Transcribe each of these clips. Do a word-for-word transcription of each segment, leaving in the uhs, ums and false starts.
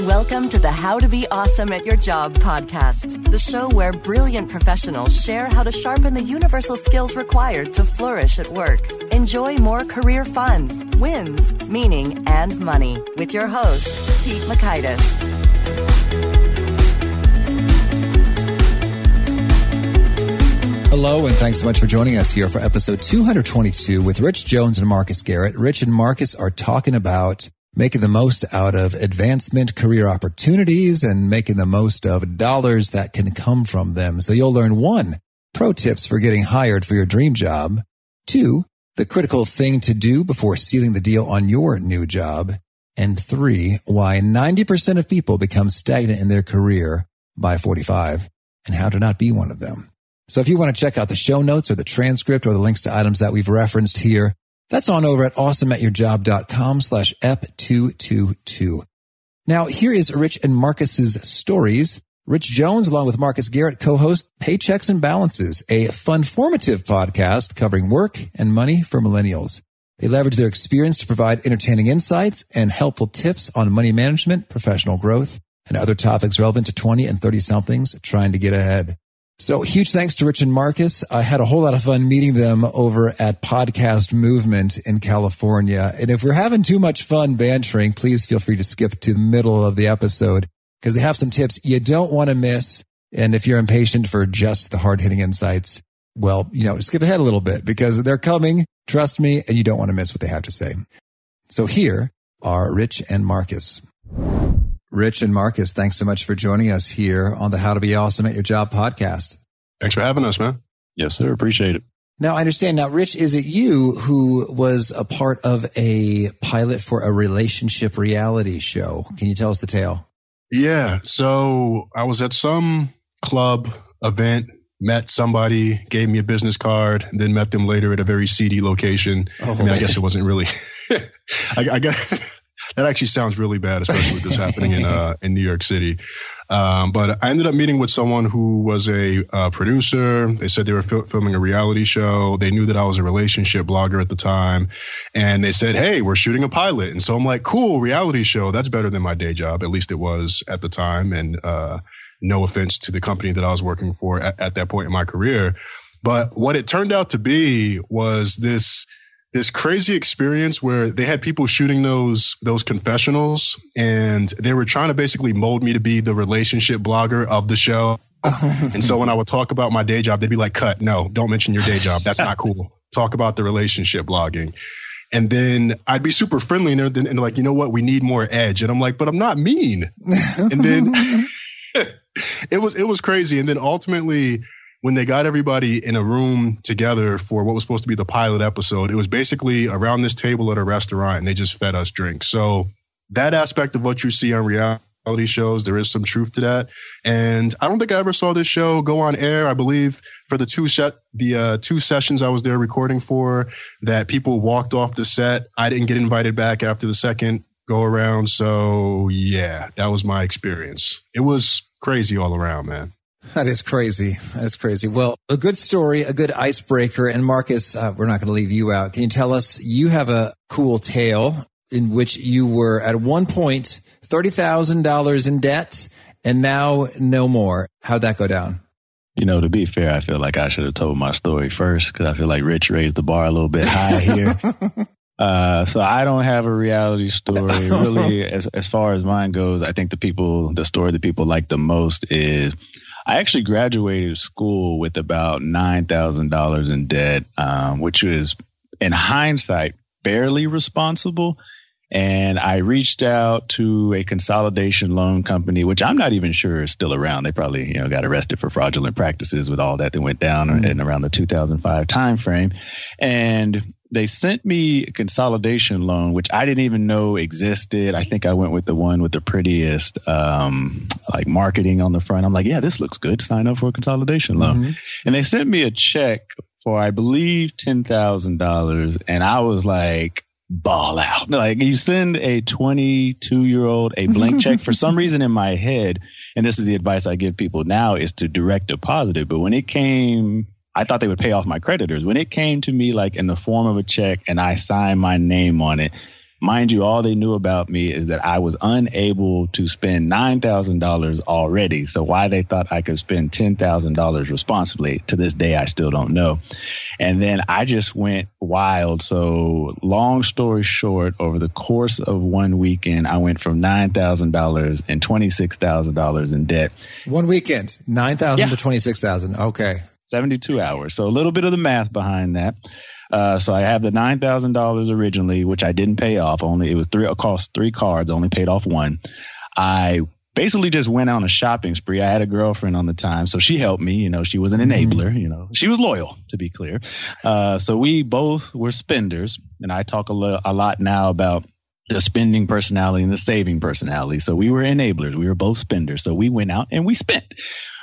Welcome to the How to Be Awesome at Your Job podcast, the show where brilliant professionals share how to sharpen the universal skills required to flourish at work. Enjoy more career fun, wins, meaning, and money with your host, Pete Mikaitis. Hello, and thanks so much for joining us here for episode two twenty-two with Rich Jones and Marcus Garrett. Rich and Marcus are talking about making the most out of advancement, career opportunities, and making the most of dollars that can come from them. So you'll learn one, pro tips for getting hired for your dream job. Two, the critical thing to do before sealing the deal on your new job. And three, why ninety percent of people become stagnant in their career by forty-five and how to not be one of them. So if you want to check out the show notes or the transcript or the links to items that we've referenced here, that's on over at awesomeatyourjob.com slash ep222. Now, here is Rich and Marcus's stories. Rich Jones, along with Marcus Garrett, co-host Paychecks and Balances, a fun-formative podcast covering work and money for millennials. They leverage their experience to provide entertaining insights and helpful tips on money management, professional growth, and other topics relevant to twenty and thirty-somethings trying to get ahead. So huge thanks to Rich and Marcus. I had a whole lot of fun meeting them over at Podcast Movement in California. And if we're having too much fun bantering, please feel free to skip to the middle of the episode because they have some tips you don't want to miss. And if you're impatient for just the hard-hitting insights, well, you know, skip ahead a little bit because they're coming. Trust me, and you don't want to miss what they have to say. So here are Rich and Marcus. Rich and Marcus, thanks so much for joining us here on the How to Be Awesome at Your Job podcast. Thanks for having us, man. Yes, sir. Appreciate it. Now, I understand. Now, Rich, is it you who was a part of a pilot for a relationship reality show? Can you tell us the tale? Yeah. So I was at some club event, met somebody, gave me a business card, then met them later at a very seedy location. Oh, I mean, man. I guess it wasn't really... I, I guess... That actually sounds really bad, especially with this happening in uh, in New York City. Um, but I ended up meeting with someone who was a uh, producer. They said they were fil- filming a reality show. They knew that I was a relationship blogger at the time. And they said, hey, we're shooting a pilot. And so I'm like, cool, reality show. That's better than my day job. At least it was at the time. And uh, no offense to the company that I was working for at, at that point in my career. But what it turned out to be was this This crazy experience where they had people shooting those those confessionals, and they were trying to basically mold me to be the relationship blogger of the show. And so when I would talk about my day job, they'd be like, cut, no, don't mention your day job. That's not cool. Talk about the relationship blogging. And then I'd be super friendly, and they're, and they're like, you know what? We need more edge. And I'm like, but I'm not mean. And then it was it was crazy. And then ultimately, when they got everybody in a room together for what was supposed to be the pilot episode, it was basically around this table at a restaurant, and they just fed us drinks. So that aspect of what you see on reality shows, there is some truth to that. And I don't think I ever saw this show go on air. I believe for the two set, the uh, two sessions I was there recording for, that people walked off the set. I didn't get invited back after the second go around. So yeah, that was my experience. It was crazy all around, man. That is crazy. That is crazy. Well, a good story, a good icebreaker. And Marcus, uh, we're not going to leave you out. Can you tell us, you have a cool tale in which you were at one point thirty thousand dollars in debt and now no more. How'd that go down? You know, to be fair, I feel like I should have told my story first because I feel like Rich raised the bar a little bit high here. Uh, so I don't have a reality story really. as, as far as mine goes, I think the people, the story that people like the most is... I actually graduated school with about nine thousand dollars in debt, um, which was, in hindsight, barely responsible. And I reached out to a consolidation loan company, which I'm not even sure is still around. They probably, you know, got arrested for fraudulent practices with all that that went down mm-hmm. in around the two thousand five timeframe. And they sent me a consolidation loan, which I didn't even know existed. I think I went with the one with the prettiest um, like marketing on the front. I'm like, yeah, this looks good. Sign up for a consolidation loan. Mm-hmm. And they sent me a check for, I believe, ten thousand dollars. And I was like, ball out. Like, you send a twenty-two-year-old a blank check for some reason in my head. And this is the advice I give people now, is to direct deposit it. But when it came... I thought they would pay off my creditors. When it came to me, like in the form of a check, and I signed my name on it, Mind you, all they knew about me is that I was unable to spend nine thousand dollars already. So why they thought I could spend ten thousand dollars responsibly, to this day, I still don't know. And then I just went wild. So long story short, over the course of one weekend, I went from nine thousand dollars and twenty-six thousand dollars in debt. One weekend, nine thousand dollars yeah. to twenty-six thousand dollars. Okay. seventy-two hours. So a little bit of the math behind that. Uh, so I have the nine thousand dollars originally, which I didn't pay off. Only it was three, it cost three cards, only paid off one. I basically just went on a shopping spree. I had a girlfriend on the time, so she helped me. You know, she was an enabler, you know, she was loyal, to be clear. Uh, so we both were spenders, and I talk a, lo- a lot now about the spending personality and the saving personality. So we were enablers. We were both spenders. So we went out and we spent.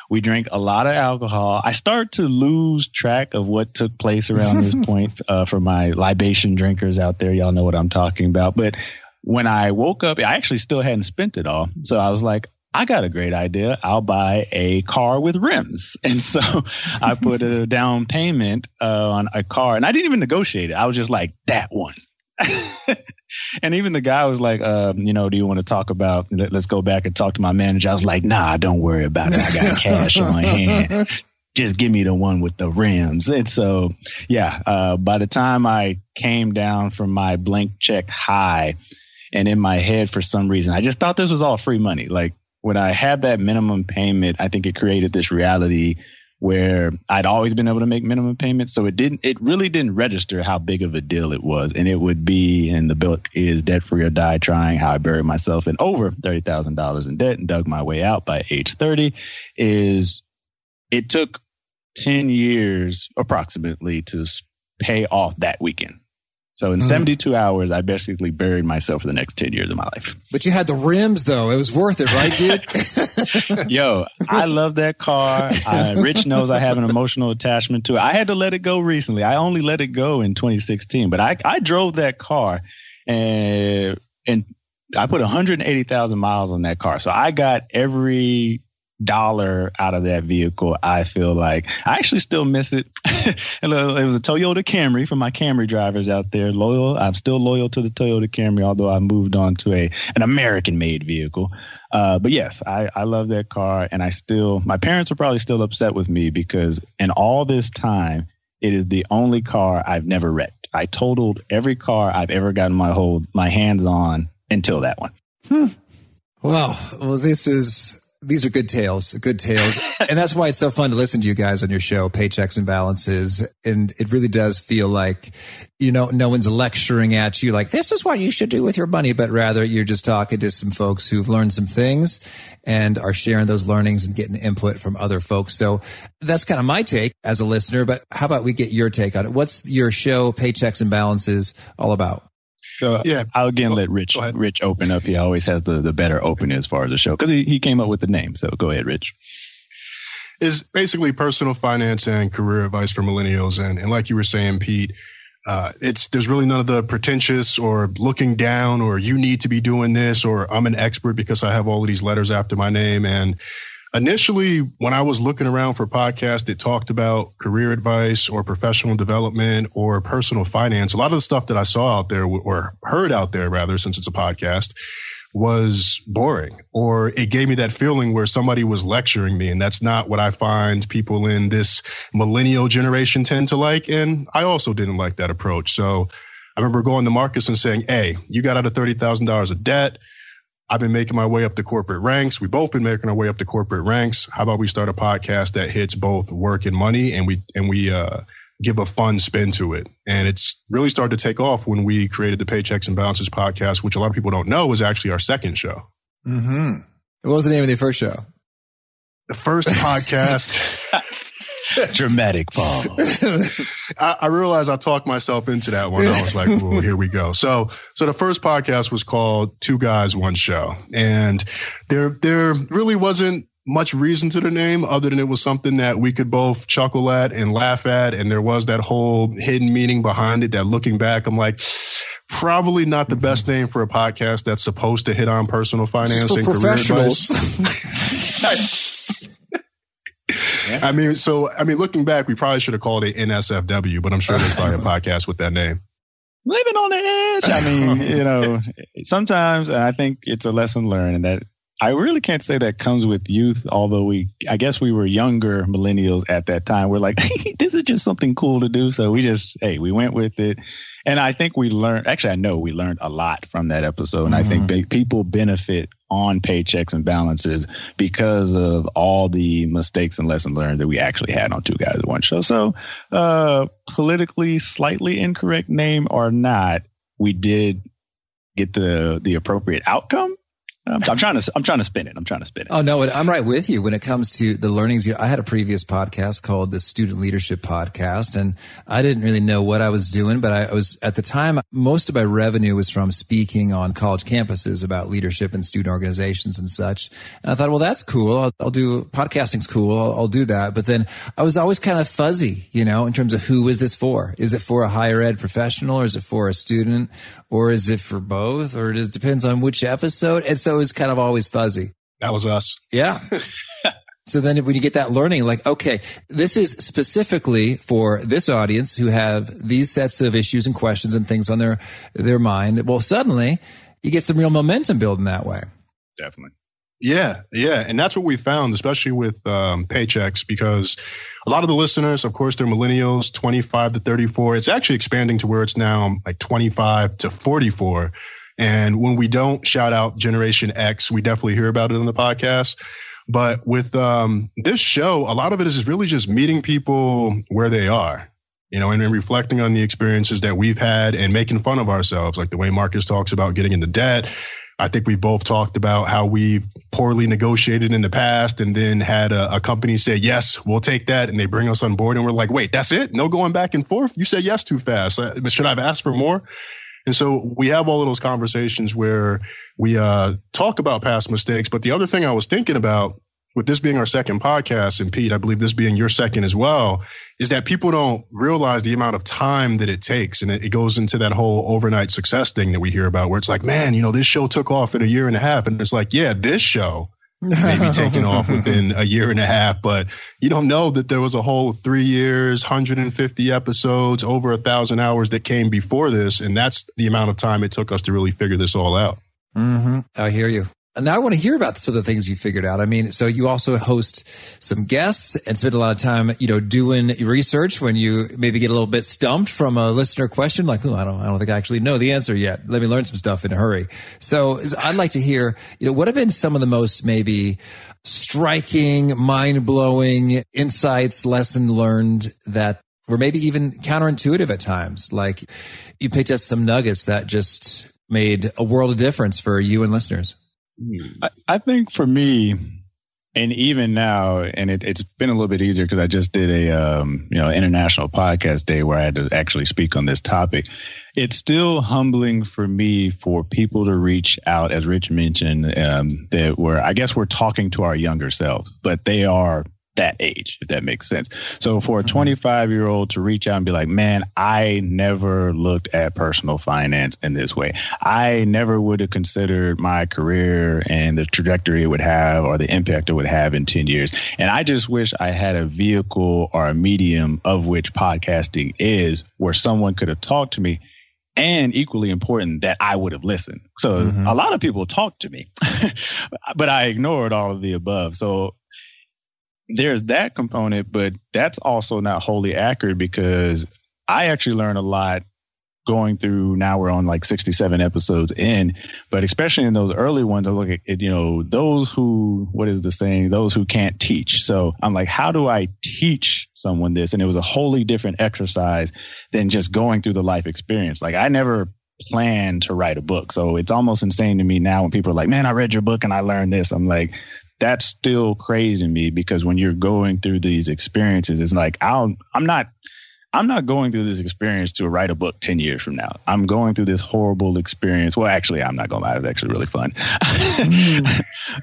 We drank a lot of alcohol. I start to lose track of what took place around this point uh, for my libation drinkers out there. Y'all know what I'm talking about. But when I woke up, I actually still hadn't spent it all. So I was like, I got a great idea. I'll buy a car with rims. And so I put a down payment uh, on a car, and I didn't even negotiate it. I was just like, that one. And even the guy was like, um, you know, do you want to talk about, let's go back and talk to my manager. I was like, nah, don't worry about it. I got cash on my hand. Just give me the one with the rims. And so, yeah, uh, by the time I came down from my blank check high, and in my head, for some reason, I just thought this was all free money. Like when I had that minimum payment, I think it created this reality where I'd always been able to make minimum payments. So it didn't, it really didn't register how big of a deal it was. And it would be, and the book is Debt Free or Die Trying, how I buried myself in over thirty thousand dollars in debt and dug my way out by age thirty, is it took ten years approximately to pay off that weekend. So in mm. seventy-two hours, I basically buried myself for the next ten years of my life. But you had the rims, though. It was worth it, right, dude? Yo, I love that car. I, Rich knows I have an emotional attachment to it. I had to let it go recently. I only let it go in twenty sixteen. But I, I drove that car, and and I put one hundred eighty thousand miles on that car. So I got every dollar out of that vehicle. I feel like I actually still miss it. It was a Toyota Camry for my Camry drivers out there. Loyal, I'm still loyal to the Toyota Camry, although I moved on to a an American-made vehicle. Uh, but yes, I, I love that car, and I still. My parents are probably still upset with me because in all this time, it is the only car I've never wrecked. I totaled every car I've ever gotten my hold my hands on until that one. Hmm. Well, well, this is. These are good tales, good tales. And that's why it's so fun to listen to you guys on your show, Paychecks and Balances. And it really does feel like, you know, no one's lecturing at you like, this is what you should do with your money. But rather, you're just talking to some folks who've learned some things and are sharing those learnings and getting input from other folks. So that's kind of my take as a listener. But how about we get your take on it? What's your show, Paychecks and Balances, all about? So yeah, I'll again let Rich Rich open up. He always has the, the better opening as far as the show because he, he came up with the name. So go ahead, Rich. It's basically personal finance and career advice for millennials. And, and like you were saying, Pete, uh, it's there's really none of the pretentious or looking down or you need to be doing this or I'm an expert because I have all of these letters after my name. And initially, when I was looking around for podcasts that talked about career advice or professional development or personal finance, a lot of the stuff that I saw out there or heard out there, rather, since it's a podcast, was boring, or it gave me that feeling where somebody was lecturing me. And that's not what I find people in this millennial generation tend to like. And I also didn't like that approach. So I remember going to Marcus and saying, hey, you got out of thirty thousand dollars of debt. I've been making my way up the corporate ranks. We've both been making our way up the corporate ranks. How about we start a podcast that hits both work and money, and we and we uh, give a fun spin to it? And it's really started to take off when we created the Paychecks and Balances podcast, which a lot of people don't know was actually our second show. Mm-hmm. What was the name of the first show? The first podcast. Dramatic pause. I, I realized I talked myself into that one. I was like, well, here we go. So so the first podcast was called Two Guys, One Show. And there there really wasn't much reason to the name other than it was something that we could both chuckle at and laugh at. And there was that whole hidden meaning behind it that looking back, I'm like, probably not the best name for a podcast that's supposed to hit on personal finance and career advice. Yeah. I mean, so, I mean, looking back, we probably should have called it N S F W, but I'm sure there's probably a podcast with that name. living on the edge. I mean, you know, sometimes I think it's a lesson learned, and that I really can't say that comes with youth, although we, I guess we were younger millennials at that time. We're like, hey, this is just something cool to do. So we just, hey, we went with it. And I think we learned, actually, I know we learned a lot from that episode. And mm-hmm. I think people benefit on Paychecks and Balances because of all the mistakes and lessons learned that we actually had on Two Guys at One Show. So uh, politically slightly incorrect name or not, we did get the the appropriate outcome. I'm, I'm trying to. I'm trying to spin it. I'm trying to spin it. Oh no, I'm right with you when it comes to the learnings. You know, I had a previous podcast called the Student Leadership Podcast, and I didn't really know what I was doing, but I was at the time. Most of my revenue was from speaking on college campuses about leadership and student organizations and such. And I thought, well, that's cool. I'll, I'll do podcasting's cool. I'll, I'll do that. But then I was always kind of fuzzy, you know, in terms of who is this for? Is it for a higher ed professional, or is it for a student, or is it for both, or it depends on which episode? And so it was kind of always fuzzy. That was us. Yeah. So then when you get that learning, like, okay, this is specifically for this audience who have these sets of issues and questions and things on their, their mind. Well, suddenly you get some real momentum building that way. Definitely. Yeah. Yeah. And that's what we found, especially with um, Paychecks, because a lot of the listeners, of course, they're millennials, twenty-five to thirty-four. It's actually expanding to where it's now like twenty-five to forty-four. And when we don't shout out Generation X, we definitely hear about it on the podcast. But with um, this show, a lot of it is really just meeting people where they are, you know, and, and reflecting on the experiences that we've had and making fun of ourselves, like the way Marcus talks about getting into debt. I think we've both talked about how we've poorly negotiated in the past and then had a, a company say, yes, we'll take that. And they bring us on board and we're like, wait, that's it? No going back and forth? You said yes too fast. Should I have asked for more? And so we have all of those conversations where we uh, talk about past mistakes. But the other thing I was thinking about with this being our second podcast, and Pete, I believe this being your second as well, is that people don't realize the amount of time that it takes. And it, it goes into that whole overnight success thing that we hear about where it's like, man, you know, this show took off in a year and a half. And it's like, yeah, this show may be taking off within a year and a half. But you don't know that there was a whole three years, one hundred fifty episodes, over a thousand hours that came before this. And that's the amount of time it took us to really figure this all out. Mm-hmm. I hear you. And now I want to hear about some of the things you figured out. I mean, so you also host some guests and spend a lot of time, you know, doing research when you maybe get a little bit stumped from a listener question, like, oh, I don't, I don't think I actually know the answer yet. Let me learn some stuff in a hurry. So I'd like to hear, you know, what have been some of the most maybe striking, mind-blowing insights, lesson learned that were maybe even counterintuitive at times? Like you picked up some nuggets that just made a world of difference for you and listeners. I think for me, and even now, and it, it's been a little bit easier because I just did a um, you know international podcast day where I had to actually speak on this topic. It's still humbling for me for people to reach out, as Rich mentioned, um, that we're, I guess we're talking to our younger selves, but they are that age, if that makes sense. So for a twenty-five year old to reach out and be like, man, I never looked at personal finance in this way. I never would have considered my career and the trajectory it would have or the impact it would have in ten years. And I just wish I had a vehicle or a medium, of which podcasting is, where someone could have talked to me. And equally important, that I would have listened. So mm-hmm. a lot of people talked to me, but I ignored all of the above. So there's that component, but that's also not wholly accurate because I actually learned a lot going through. Now we're on like sixty-seven episodes in, but especially in those early ones, I look at it, you know, those who, what is the saying? Those who can't teach. So I'm like, how do I teach someone this? And it was a wholly different exercise than just going through the life experience. Like I never planned to write a book. So it's almost insane to me now when people are like, man, I read your book and I learned this. I'm like, that's still crazy to me because when you're going through these experiences, it's like, I'll, I'm not, I'm not going through this experience to write a book ten years from now. I'm going through this horrible experience. Well, actually, I'm not going to lie. It was actually really fun.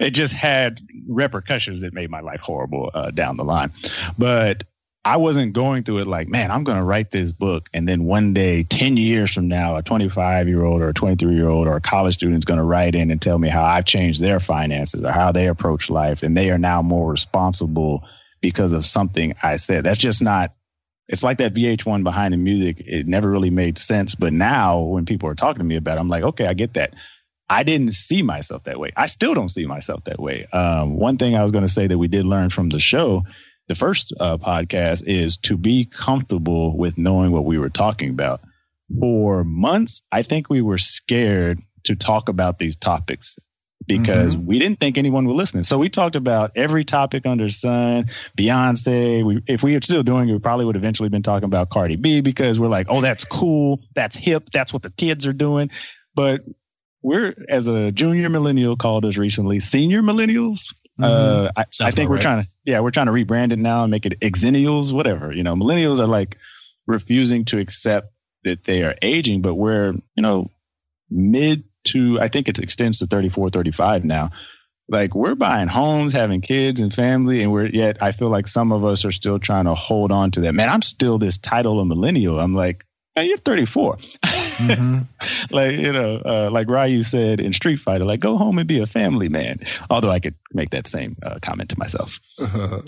It just had repercussions that made my life horrible uh, down the line. But I wasn't going through it like, man, I'm going to write this book. And then one day, ten years from now, a twenty-five year old or a twenty-three year old or a college student is going to write in and tell me how I've changed their finances or how they approach life. And they are now more responsible because of something I said. That's just not it's like that V H one Behind the Music. It never really made sense. But now when people are talking to me about it, I'm like, okay, I get that. I didn't see myself that way. I still don't see myself that way. Um, one thing I was going to say that we did learn from the show, the first uh, podcast, is to be comfortable with knowing what we were talking about. For months, I think we were scared to talk about these topics because mm-hmm. we didn't think anyone would listen. So we talked about every topic under the sun, Beyonce. We, if we were still doing it, we probably would eventually been talking about Cardi B because we're like, oh, that's cool. That's hip. That's what the kids are doing. But we're, as a junior millennial called us recently, senior millennials. Mm-hmm. Uh, I, I think we're right. trying to, yeah, we're trying to rebrand it now and make it exennials, whatever. You know, millennials are like refusing to accept that they are aging, but we're, you know, mid to, I think it extends to thirty-four, thirty-five now. Like, we're buying homes, having kids and family, and we're yet, I feel like some of us are still trying to hold on to that. Man, I'm still this title of millennial. I'm like, hey, you're thirty-four. Mm-hmm. Like, you know, uh, like Ryu said in Street Fighter, like, go home and be a family man. Although I could make that same uh, comment to myself. Uh-huh.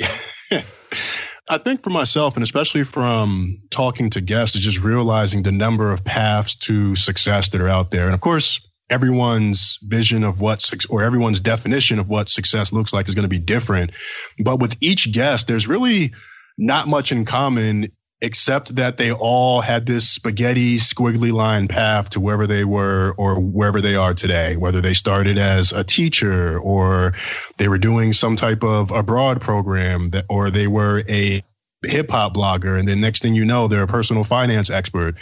I think for myself, and especially from talking to guests, is just realizing the number of paths to success that are out there. And of course, everyone's vision of what, or everyone's definition of what success looks like is going to be different. But with each guest, there's really not much in common except that they all had this spaghetti squiggly line path to wherever they were or wherever they are today, whether they started as a teacher or they were doing some type of abroad program that, or they were a hip hop blogger. And then next thing you know, they're a personal finance expert.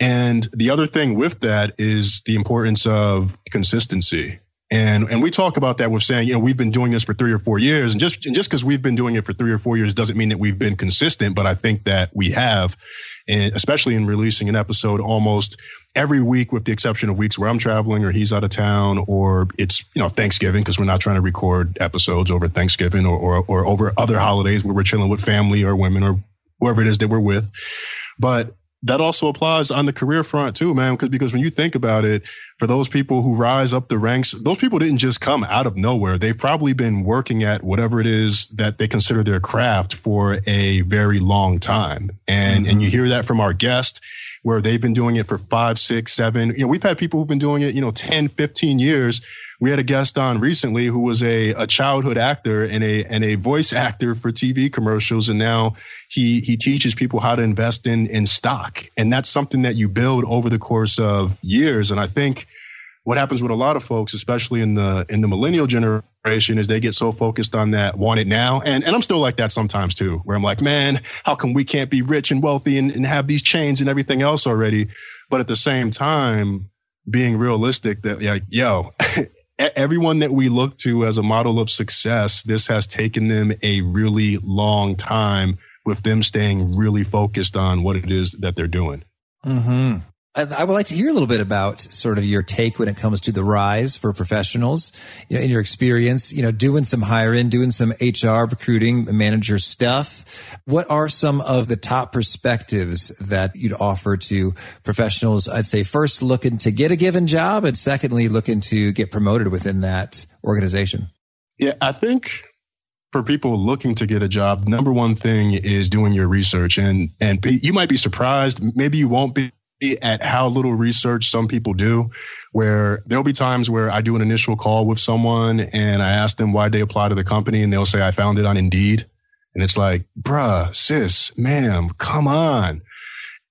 And the other thing with that is the importance of consistency. And and we talk about that with saying, you know, we've been doing this for three or four years. And just and just because we've been doing it for three or four years doesn't mean that we've been consistent. But I think that we have, and especially in releasing an episode almost every week, with the exception of weeks where I'm traveling or he's out of town or it's, you know, Thanksgiving, because we're not trying to record episodes over Thanksgiving or, or, or over other holidays where we're chilling with family or women or whoever it is that we're with. But that also applies on the career front too, man, because because when you think about it, for those people who rise up the ranks, those people didn't just come out of nowhere. They've probably been working at whatever it is that they consider their craft for a very long time. And mm-hmm. and you hear that from our guest, where they've been doing it for five, six, seven. You know, we've had people who've been doing it, you know, ten, fifteen years. We had a guest on recently who was a a childhood actor and a and a voice actor for T V commercials. And now he he teaches people how to invest in in stock. And that's something that you build over the course of years. And I think what happens with a lot of folks, especially in the in the millennial generation, is they get so focused on that, want it now. And and I'm still like that sometimes too, where I'm like, man, how come we can't be rich and wealthy and, and have these chains and everything else already? But at the same time, being realistic that, like, yo, everyone that we look to as a model of success, this has taken them a really long time with them staying really focused on what it is that they're doing. Mm-hmm. I would like to hear a little bit about sort of your take when it comes to the rise for professionals, you know, in your experience, you know, doing some hiring, doing some H R, recruiting, manager stuff. What are some of the top perspectives that you'd offer to professionals? I'd say first, looking to get a given job, and secondly, looking to get promoted within that organization. Yeah, I think for people looking to get a job, number one thing is doing your research, and and you might be surprised. Maybe you won't be at how little research some people do, where there'll be times where I do an initial call with someone and I ask them why they apply to the company, and they'll say, I found it on Indeed. And it's like, bruh, sis, ma'am, come on.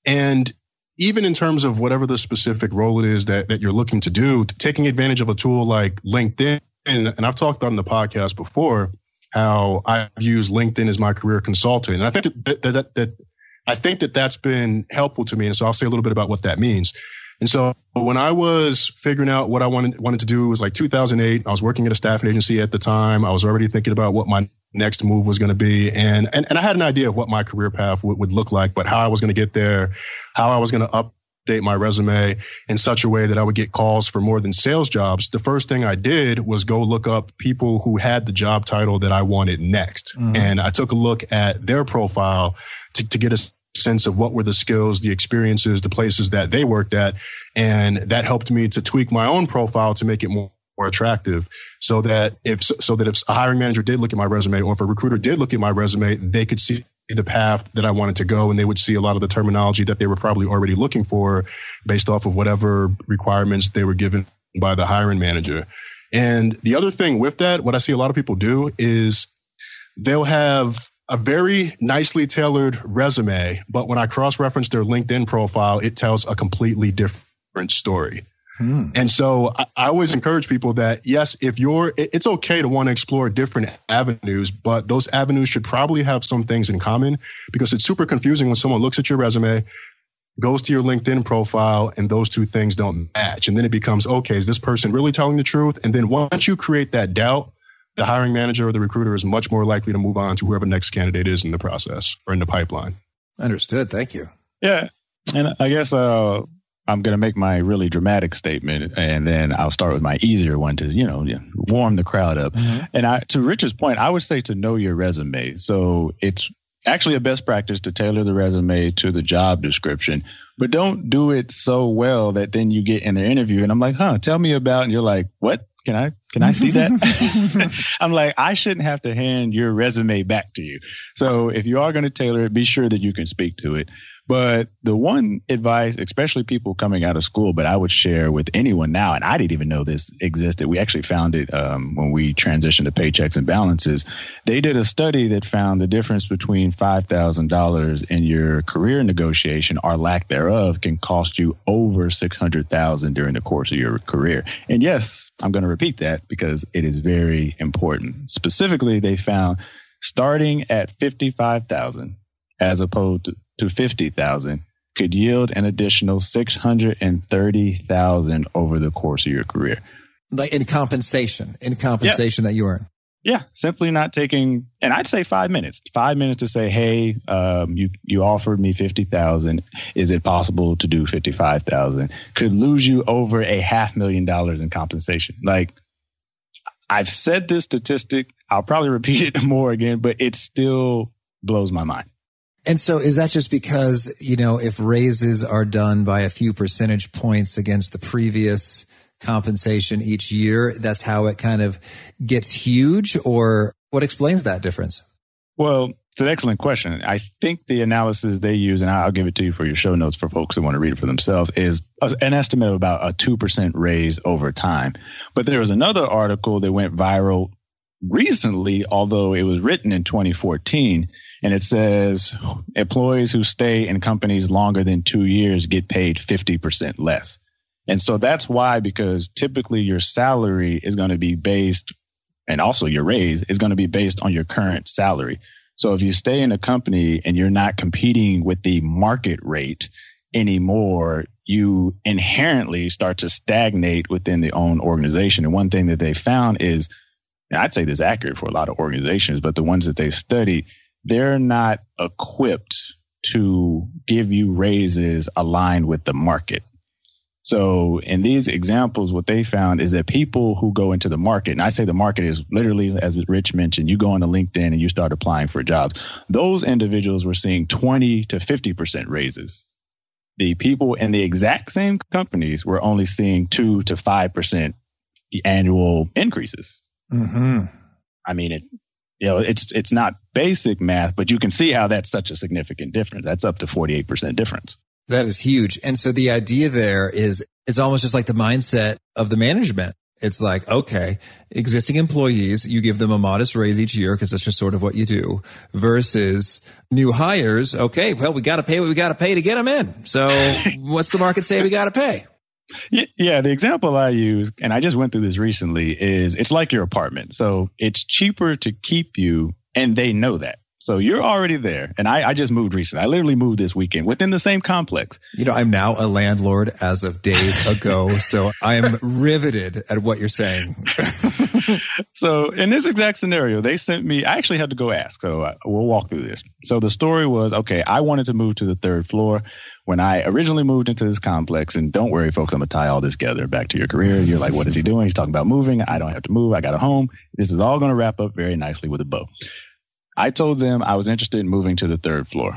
And even in terms of whatever the specific role it is that, that you're looking to do, taking advantage of a tool like LinkedIn, and, and I've talked on the podcast before how I've used LinkedIn as my career consultant. And I think that that, that, that I think that that's been helpful to me. And so I'll say a little bit about what that means. And so when I was figuring out what I wanted wanted to do, it was like two thousand eight. I was working at a staffing agency at the time. I was already thinking about what my next move was going to be. And, and and I had an idea of what my career path would, would look like, but how I was going to get there, how I was going to update my resume in such a way that I would get calls for more than sales jobs. The first thing I did was go look up people who had the job title that I wanted next. Mm-hmm. And I took a look at their profile to, to get a sense of what were the skills, the experiences, the places that they worked at. And that helped me to tweak my own profile to make it more, more attractive so that if so that if a hiring manager did look at my resume, or if a recruiter did look at my resume, they could see the path that I wanted to go, and they would see a lot of the terminology that they were probably already looking for based off of whatever requirements they were given by the hiring manager. And the other thing with that, what I see a lot of people do is they'll have a very nicely tailored resume, but when I cross-reference their LinkedIn profile, it tells a completely different story. Hmm. And so I, I always encourage people that, yes, if you're, it, it's okay to want to explore different avenues, but those avenues should probably have some things in common, because it's super confusing when someone looks at your resume, goes to your LinkedIn profile, and those two things don't match. And then it becomes, okay, is this person really telling the truth? And then once you create that doubt, the hiring manager or the recruiter is much more likely to move on to whoever the next candidate is in the process or in the pipeline. Understood. Thank you. Yeah. And I guess uh, I'm going to make my really dramatic statement, and then I'll start with my easier one to, you know, warm the crowd up. Mm-hmm. And I, to Richard's point, I would say to know your resume. So it's actually a best practice to tailor the resume to the job description, but don't do it so well that then you get in their interview and I'm like, huh, tell me about, and you're like, what? Can I can I see that? I'm like, I shouldn't have to hand your resume back to you. So if you are going to tailor it, be sure that you can speak to it. But the one advice, especially people coming out of school, but I would share with anyone now, and I didn't even know this existed. We actually found it um, when we transitioned to Paychecks and Balances. They did a study that found the difference between five thousand dollars in your career negotiation or lack thereof can cost you over six hundred thousand dollars during the course of your career. And yes, I'm going to repeat that because it is very important. Specifically, they found starting at fifty-five thousand dollars as opposed to to fifty thousand dollars could yield an additional six hundred thirty thousand dollars over the course of your career. Like in compensation, in compensation yeah. that you earn. Yeah, simply not taking, and I'd say five minutes, five minutes to say, hey, um, you, you offered me fifty thousand dollars. Is it possible to do fifty-five thousand dollars? Could lose you over a half million dollars in compensation. Like, I've said this statistic, I'll probably repeat it more again, but it still blows my mind. And so is that just because, you know, if raises are done by a few percentage points against the previous compensation each year, that's how it kind of gets huge? Or what explains that difference? Well, it's an excellent question. I think the analysis they use, and I'll give it to you for your show notes for folks that want to read it for themselves, is an estimate of about a two percent raise over time. But there was another article that went viral recently, although it was written in twenty fourteen, and it says employees who stay in companies longer than two years get paid fifty percent less. And so that's why, because typically your salary is going to be based, and also your raise is going to be based on your current salary. So if you stay in a company and you're not competing with the market rate anymore, you inherently start to stagnate within the own organization. And one thing that they found is, and I'd say this is accurate for a lot of organizations, but the ones that they studied, they're not equipped to give you raises aligned with the market. So in these examples, what they found is that people who go into the market, and I say the market is literally, as Rich mentioned, you go onto LinkedIn and you start applying for jobs. Those individuals were seeing twenty to fifty percent raises. The people in the exact same companies were only seeing two to five percent annual increases. Mm-hmm. I mean, it. You know, it's it's not basic math, but you can see how that's such a significant difference. That's up to forty-eight percent difference. That is huge. And so the idea there is it's almost just like the mindset of the management. It's like, okay, existing employees, you give them a modest raise each year because that's just sort of what you do, versus new hires. Okay, well, we got to pay what we got to pay to get them in. So what's the market say we got to pay? Yeah, the example I use, and I just went through this recently, is it's like your apartment. So it's cheaper to keep you, and they know that. So you're already there. And I, I just moved recently. I literally moved this weekend within the same complex. You know, I'm now a landlord as of days ago. So I am riveted at what you're saying. So in this exact scenario, they sent me, I actually had to go ask. So I, we'll walk through this. So the story was, okay, I wanted to move to the third floor. When I originally moved into this complex, and don't worry, folks, I'm going to tie all this together back to your career. You're like, what is he doing? He's talking about moving. I don't have to move. I got a home. This is all going to wrap up very nicely with a bow. I told them I was interested in moving to the third floor.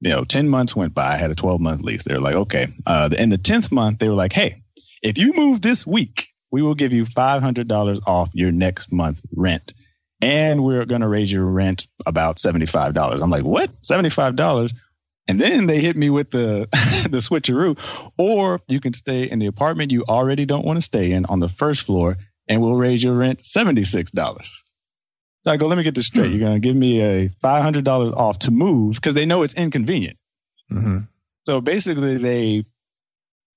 You know, ten months went by. I had a twelve-month lease. They were like, okay. Uh, in the tenth month, they were like, hey, if you move this week, we will give you five hundred dollars off your next month rent. and we're going to raise your rent about seventy-five dollars. I'm like, what? seventy-five dollars? And then they hit me with the the switcheroo. Or you can stay in the apartment you already don't want to stay in on the first floor, and we'll raise your rent seventy-six dollars. So I go, let me get this straight. You're going to give me a five hundred dollars off to move, because they know it's inconvenient. Mm-hmm. So basically, they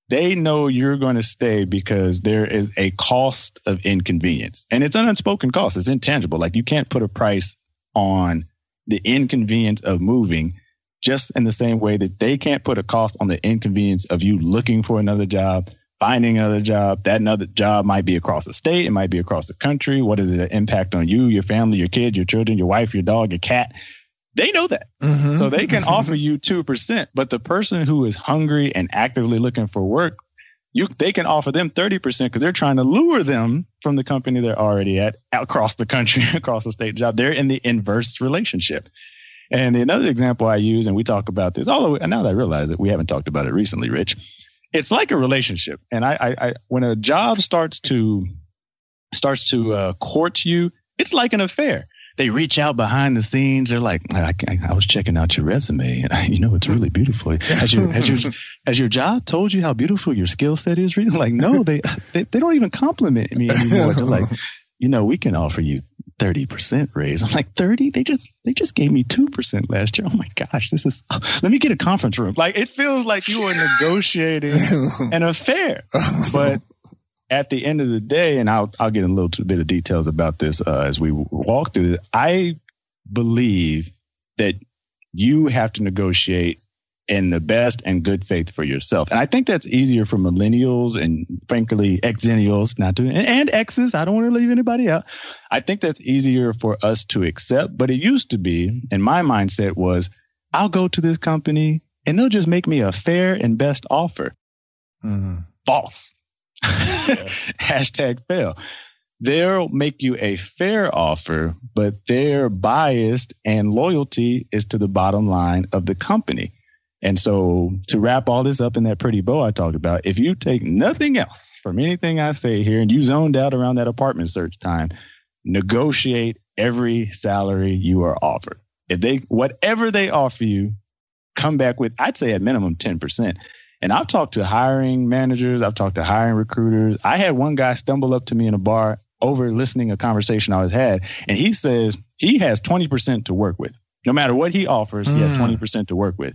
they know you're going to stay because there is a cost of inconvenience. And it's an unspoken cost. It's intangible. Like, you can't put a price on the inconvenience of moving, just in the same way that they can't put a cost on the inconvenience of you looking for another job, finding another job. That another job might be across the state. It might be across the country. What is the impact on you, your family, your kids, your children, your wife, your dog, your cat? They know that. Mm-hmm. So they can offer you two percent. But the person who is hungry and actively looking for work, you they can offer them thirty percent, because they're trying to lure them from the company they're already at, across the country, across the state job. They're in the inverse relationship. And another example I use, and we talk about this, although now that I realize that we haven't talked about it recently, Rich, it's like a relationship. And I, I, I when a job starts to starts to uh, court you, it's like an affair. They reach out behind the scenes. They're like, I, I was checking out your resume, and I, you know, it's really beautiful. Has your, has your has your job told you how beautiful your skill set is? Really? Like, no, they, they they don't even compliment me anymore. They're like, you know, we can offer you thirty percent raise. I'm like, thirty? They just they just gave me two percent last year. Oh my gosh, this is, oh, let me get a conference room. Like, it feels like you are negotiating an affair. But at the end of the day, and I'll I'll get in a little bit of details about this uh, as we walk through this, I believe that you have to negotiate in the best and good faith for yourself. And I think that's easier for millennials and, frankly, exennials, not to, and exes. I don't want to leave anybody out. I think that's easier for us to accept. But it used to be, and my mindset was, I'll go to this company and they'll just make me a fair and best offer. Mm-hmm. False. Yeah. Hashtag fail. They'll make you a fair offer, but their bias and loyalty is to the bottom line of the company. And so, to wrap all this up in that pretty bow I talked about, if you take nothing else from anything I say here, and you zoned out around that apartment search time, negotiate every salary you are offered. If they, whatever they offer you, come back with, I'd say at minimum ten percent. And I've talked to hiring managers. I've talked to hiring recruiters. I had one guy stumble up to me in a bar over listening a conversation I was had. And he says he has twenty percent to work with. No matter what he offers, mm. he has twenty percent to work with.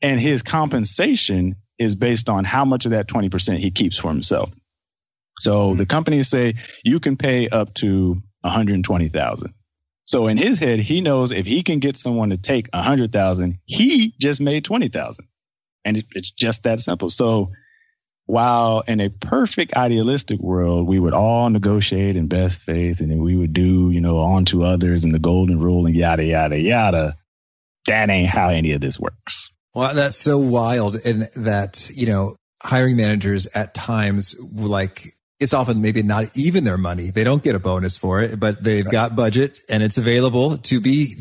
And his compensation is based on how much of that twenty percent he keeps for himself. So the companies say you can pay up to one hundred twenty thousand dollars. So in his head, he knows if he can get someone to take one hundred thousand dollars, he just made twenty thousand dollars. And it, it's just that simple. So while in a perfect idealistic world, we would all negotiate in best faith, and then we would do, you know, on to others and the golden rule and yada, yada, yada. That ain't how any of this works. Well, that's so wild. And that, you know, hiring managers at times, like, it's often maybe not even their money. They don't get a bonus for it, but they've right. got budget and it's available to be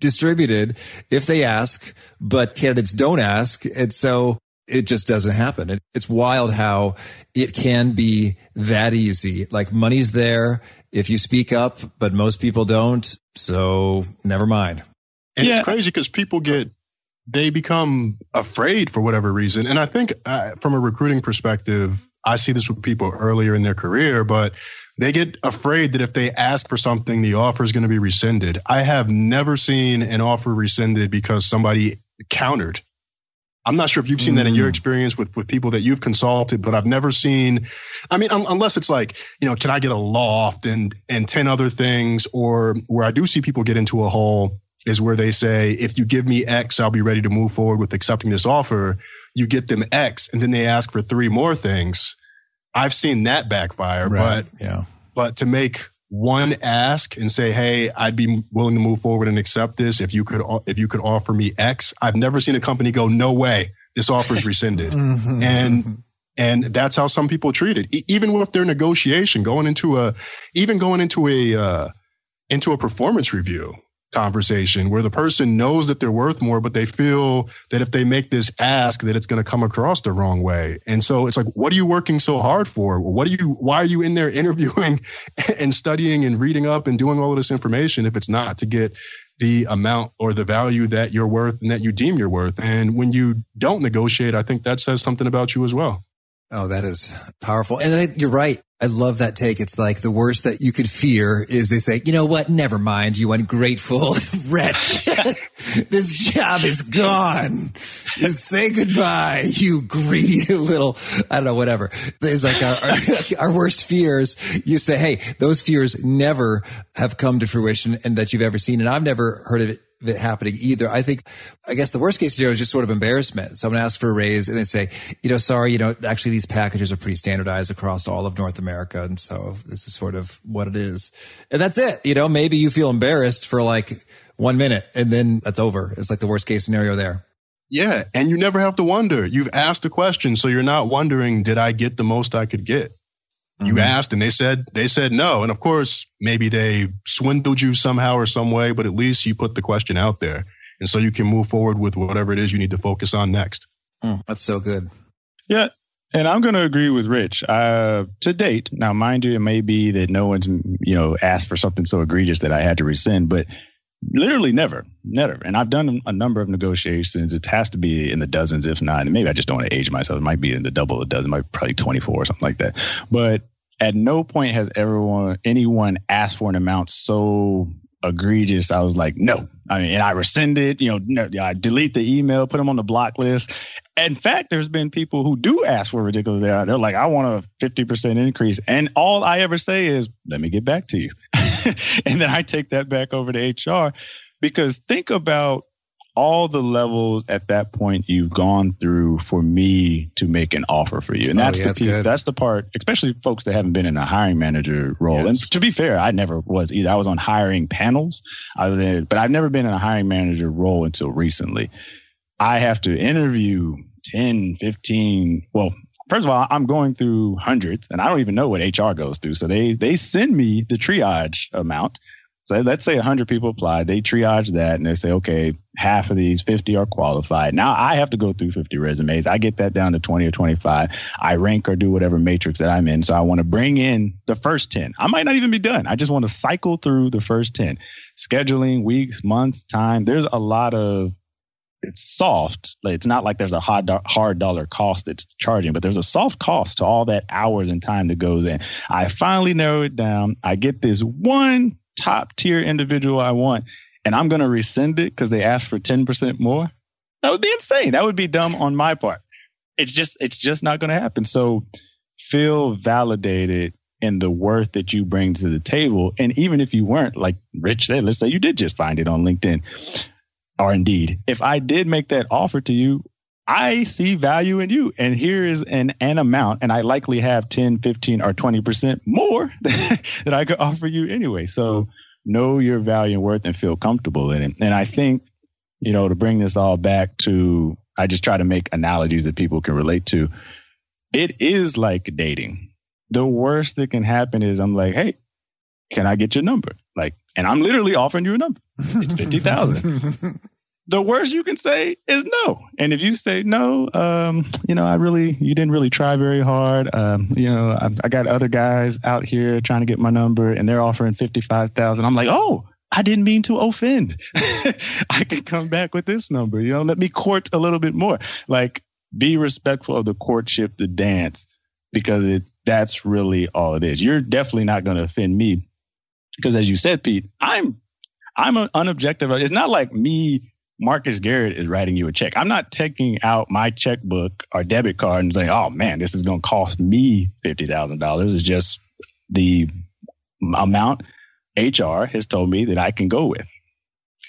distributed if they ask, but candidates don't ask. And so it just doesn't happen. It, it's wild how it can be that easy. Like, money's there if you speak up, but most people don't. So never mind. And yeah. It's crazy because people get, they become afraid for whatever reason. And I think uh, from a recruiting perspective, I see this with people earlier in their career, but they get afraid that if they ask for something, the offer is going to be rescinded. I have never seen an offer rescinded because somebody countered. I'm not sure if you've seen mm. that in your experience with, with people that you've consulted, but I've never seen, I mean, un- unless it's like, you know, can I get a loft and, and ten other things, or where I do see people get into a hole is where they say, if you give me X, I'll be ready to move forward with accepting this offer. You get them X, and then they ask for three more things. I've seen that backfire. Right. But, yeah. but to make one ask and say, hey, I'd be willing to move forward and accept this if you could if you could offer me X. I've never seen a company go, no way, this offer is rescinded. mm-hmm. And and that's how some people treat it. E- even with their negotiation, going into a, even going into a, uh, into a performance review. conversation where the person knows that they're worth more, but they feel that if they make this ask that it's going to come across the wrong way. And so it's like, what are you working so hard for? What do you, why are you in there interviewing and studying and reading up and doing all of this information if it's not to get the amount or the value that you're worth and that you deem you're worth? And when you don't negotiate, I think that says something about you as well. Oh, that is powerful. And I, you're right. I love that take. It's like the worst that you could fear is they say, you know what? Never mind, you ungrateful wretch. This job is gone. Just say goodbye, you greedy little, I don't know, whatever. It's like our, our, our worst fears. You say, hey, those fears never have come to fruition and that you've ever seen. And I've never heard of it. It happening either. I think, I guess the worst case scenario is just sort of embarrassment. Someone asks for a raise and they say, you know, sorry, you know, actually these packages are pretty standardized across all of North America. And so this is sort of what it is. And that's it. You know, maybe you feel embarrassed for like one minute and then that's over. It's like the worst case scenario there. Yeah. And you never have to wonder. You've asked a question. So you're not wondering, did I get the most I could get? You asked and they said, they said no. And of course, maybe they swindled you somehow or some way, but at least you put the question out there. And so you can move forward with whatever it is you need to focus on next. Mm, that's so good. Yeah. And I'm going to agree with Rich uh, to date. Now, mind you, it may be that no one's, you know, asked for something so egregious that I had to rescind, but literally never, never. And I've done a number of negotiations. It has to be in the dozens, if not, and maybe I just don't want to age myself. It might be in the double a dozen, might be probably twenty-four or something like that. But at no point has everyone, anyone asked for an amount so egregious. I was like, no. I mean, and I rescinded, you know, no, I delete the email, put them on the block list. In fact, there's been people who do ask for ridiculous. They're, they're like, I want a fifty percent increase. And all I ever say is, let me get back to you. And then I take that back over to H R, because think about all the levels at that point you've gone through for me to make an offer for you. And that's oh, yeah, the piece, that's, that's the part, especially folks that haven't been in a hiring manager role. Yes. And to be fair, I never was either. I was on hiring panels, I was in, but I've never been in a hiring manager role until recently. I have to interview ten, fifteen, well, first of all, I'm going through hundreds and I don't even know what H R goes through. So they they send me the triage amount. So let's say one hundred people applied. They triage that and they say, okay, half of these fifty are qualified. Now I have to go through fifty resumes. I get that down to twenty or twenty-five. I rank or do whatever matrix that I'm in. So I want to bring in the first ten. I might not even be done. I just want to cycle through the first ten. Scheduling, weeks, months, time. There's a lot of, it's soft. It's not like there's a hard, hard dollar cost that's charging, but there's a soft cost to all that hours and time that goes in. I finally narrow it down. I get this one top tier individual I want, and I'm going to rescind it because they asked for ten percent more. That would be insane. That would be dumb on my part. It's just, it's just not going to happen. So feel validated in the worth that you bring to the table. And even if you weren't, like Rich said, let's say you did just find it on LinkedIn or Indeed, if I did make that offer to you, I see value in you. And here is an, an amount. And I likely have ten, fifteen or twenty percent more that I could offer you anyway. So know your value and worth and feel comfortable in it. And I think, you know, to bring this all back to, I just try to make analogies that people can relate to. It is like dating. The worst that can happen is I'm like, hey, can I get your number? Like, and I'm literally offering you a number. It's fifty thousand. The worst you can say is no. And if you say no, um, you know, I really, you didn't really try very hard. Um, you know, I, I got other guys out here trying to get my number and they're offering fifty-five thousand. I'm like, oh, I didn't mean to offend. I could come back with this number. You know, let me court a little bit more. Like, be respectful of the courtship, the dance, because it, that's really all it is. You're definitely not going to offend me. Because as you said, Pete, I'm I'm an unobjective. It's not like me, Marcus Garrett, is writing you a check. I'm not taking out my checkbook or debit card and saying, oh, man, this is going to cost me fifty thousand dollars. It's just the amount H R has told me that I can go with.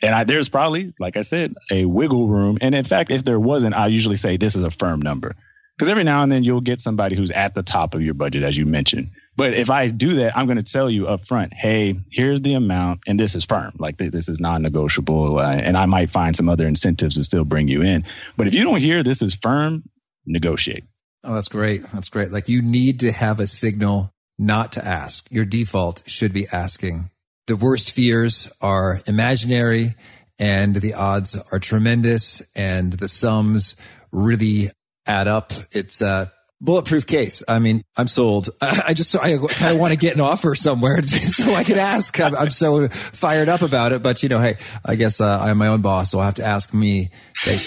And I, there's probably, like I said, a wiggle room. And in fact, if there wasn't, I usually say this is a firm number. Because every now and then you'll get somebody who's at the top of your budget, as you mentioned. But if I do that, I'm going to tell you up front, hey, here's the amount. And this is firm. Like th- this is non-negotiable. Uh, and I might find some other incentives to still bring you in. But if you don't hear this is firm, negotiate. Oh, that's great. That's great. Like you need to have a signal not to ask. Your default should be asking The worst fears are imaginary and the odds are tremendous and the sums really add up. It's a bulletproof case. I mean, I'm sold. I, I just, I kind of want to get an offer somewhere so I can ask. I'm, I'm so fired up about it. But you know, hey, I guess uh, I'm my own boss. So I'll have to ask me, say,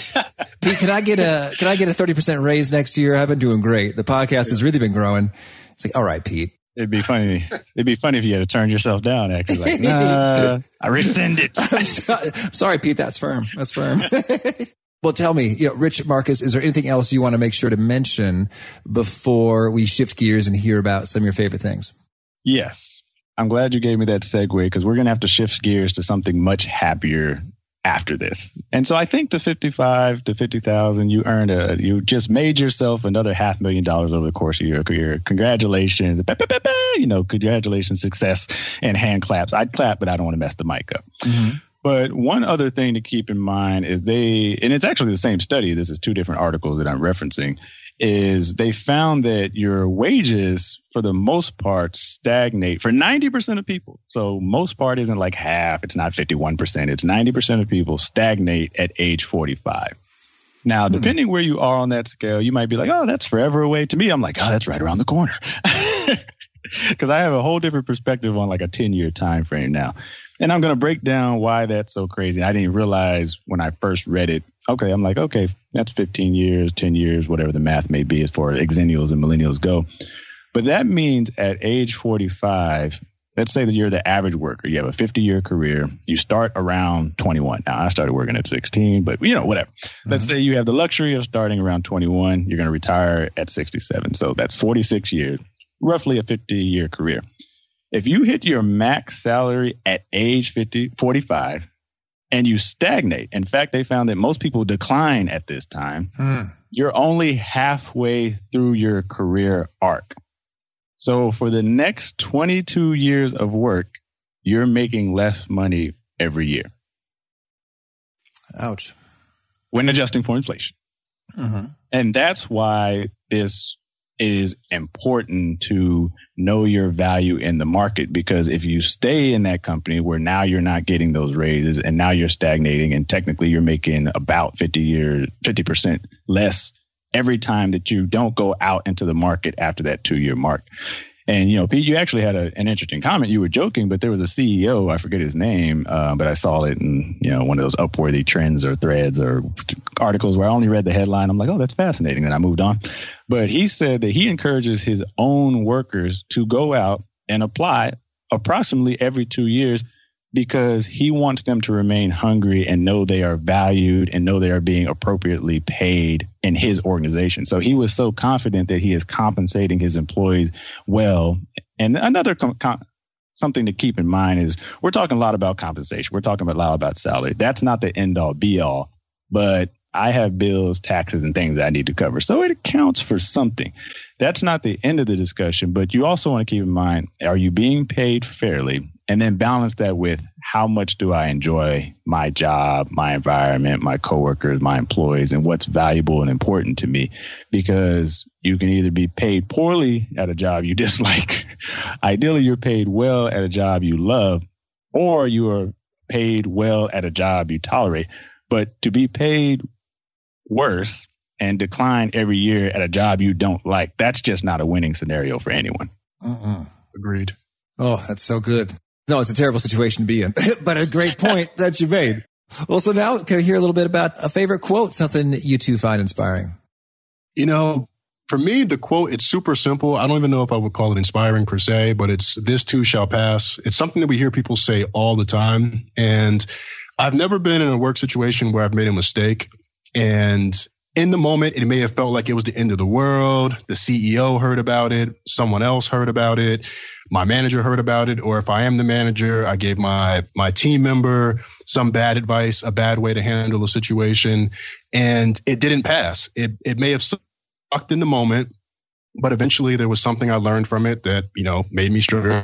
Pete, can I get a, can I get a thirty percent raise next year? I've been doing great. The podcast has really been growing. It's like, all right, Pete. It'd be funny. It'd be funny if you had to turn yourself down. Actually, like, nah, I rescind it. I'm, so, I'm sorry, Pete. That's firm. That's firm. Well, tell me, you know, Rich, Marcus, is there anything else you want to make sure to mention before we shift gears and hear about some of your favorite things? Yes, I'm glad you gave me that segue because we're going to have to shift gears to something much happier after this. And so I think the fifty-five to fifty thousand you earned, a, you just made yourself another half million dollars over the course of your career. Congratulations. Bah, bah, bah, bah, you know, congratulations, success, and hand claps. I'd clap, but I don't want to mess the mic up. Mm-hmm. But one other thing to keep in mind is they, and it's actually the same study, this is two different articles that I'm referencing, is they found that your wages, for the most part, stagnate for ninety percent of people. So most part isn't like half, it's not fifty-one percent, it's ninety percent of people stagnate at age forty-five. Now, depending hmm. where you are on that scale, you might be like, oh, that's forever away. To me, I'm like, oh, that's right around the corner. Because I have a whole different perspective on like a ten-year time frame now. And I'm going to break down why that's so crazy. I didn't realize when I first read it. Okay, I'm like, okay, that's fifteen years, ten years, whatever the math may be as far as exennials and millennials go. But that means at age forty-five, let's say that you're the average worker. You have a fifty-year career. You start around twenty-one. Now, I started working at sixteen, but, you know, whatever. Mm-hmm. Let's say you have the luxury of starting around twenty-one. You're going to retire at sixty-seven. So that's forty-six years, roughly a fifty-year career. If you hit your max salary at age fifty, forty-five and you stagnate, in fact, they found that most people decline at this time, hmm. you're only halfway through your career arc. So for the next twenty-two years of work, you're making less money every year. Ouch. When adjusting for inflation. Mm-hmm. And that's why this is important to know your value in the market, because if you stay in that company where now you're not getting those raises and now you're stagnating and technically you're making about fifty years, fifty percent less every time that you don't go out into the market after that two year mark. And, you know, Pete, you actually had a, an interesting comment. You were joking, but there was a C E O, I forget his name, uh, but I saw it in, you know, one of those Upworthy trends or threads or articles where I only read the headline. I'm like, oh, that's fascinating. And I moved on. But he said that he encourages his own workers to go out and apply approximately every two years because he wants them to remain hungry and know they are valued and know they are being appropriately paid in his organization. So he was so confident that he is compensating his employees well. And another com- com- something to keep in mind is we're talking a lot about compensation. We're talking a lot about salary. That's not the end all be all, but I have bills, taxes, and things that I need to cover. So it accounts for something. That's not the end of the discussion, but you also want to keep in mind, are you being paid fairly? And then balance that with how much do I enjoy my job, my environment, my coworkers, my employees, and what's valuable and important to me? Because you can either be paid poorly at a job you dislike. Ideally, you're paid well at a job you love, or you are paid well at a job you tolerate. But to be paid worse and decline every year at a job you don't like, that's just not a winning scenario for anyone. Uh-uh. Agreed. Oh, that's so good. No, it's a terrible situation to be in, but a great point that you made. Well, so now can I hear a little bit about a favorite quote, something that you two find inspiring? You know, for me, the quote, it's super simple. I don't even know if I would call it inspiring per se, but it's this too shall pass. It's something that we hear people say all the time. And I've never been in a work situation where I've made a mistake. And in the moment, it may have felt like it was the end of the world. The C E O heard about it. Someone else heard about it. My manager heard about it. Or if I am the manager, I gave my my team member some bad advice, a bad way to handle a situation. And it didn't pass. It it may have sucked in the moment, but eventually there was something I learned from it that, you know, made me stronger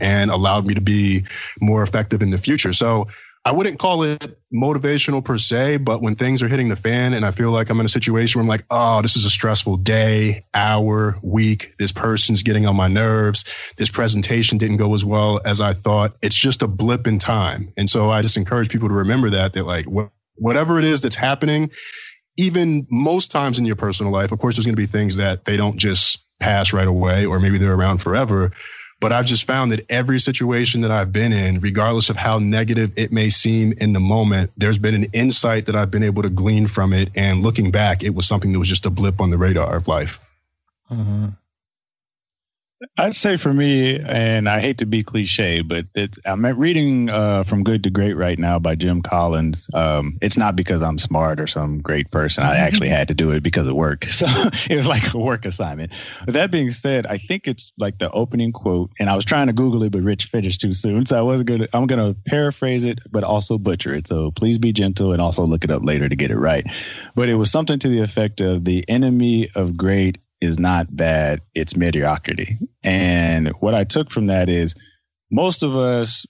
and allowed me to be more effective in the future. So I wouldn't call it motivational per se, but when things are hitting the fan and I feel like I'm in a situation where I'm like, oh, this is a stressful day, hour, week. This person's getting on my nerves. This presentation didn't go as well as I thought. It's just a blip in time. And so I just encourage people to remember that, that like wh- whatever it is that's happening, even most times in your personal life, of course, there's going to be things that they don't just pass right away, or maybe they're around forever. But I've just found that every situation that I've been in, regardless of how negative it may seem in the moment, there's been an insight that I've been able to glean from it. And looking back, it was something that was just a blip on the radar of life. Uh-huh. I'd say for me, and I hate to be cliche, but it's, I'm reading uh, From Good to Great right now by Jim Collins. Um, it's not because I'm smart or some great person. I actually had to do it because of work. So it was like a work assignment. But that being said, I think it's like the opening quote, and I was trying to Google it, but Rich finished too soon. So I wasn't going to, I'm going to paraphrase it, but also butcher it. So please be gentle and also look it up later to get it right. But it was something to the effect of the enemy of great is not bad, it's mediocrity. And what I took from that is most of us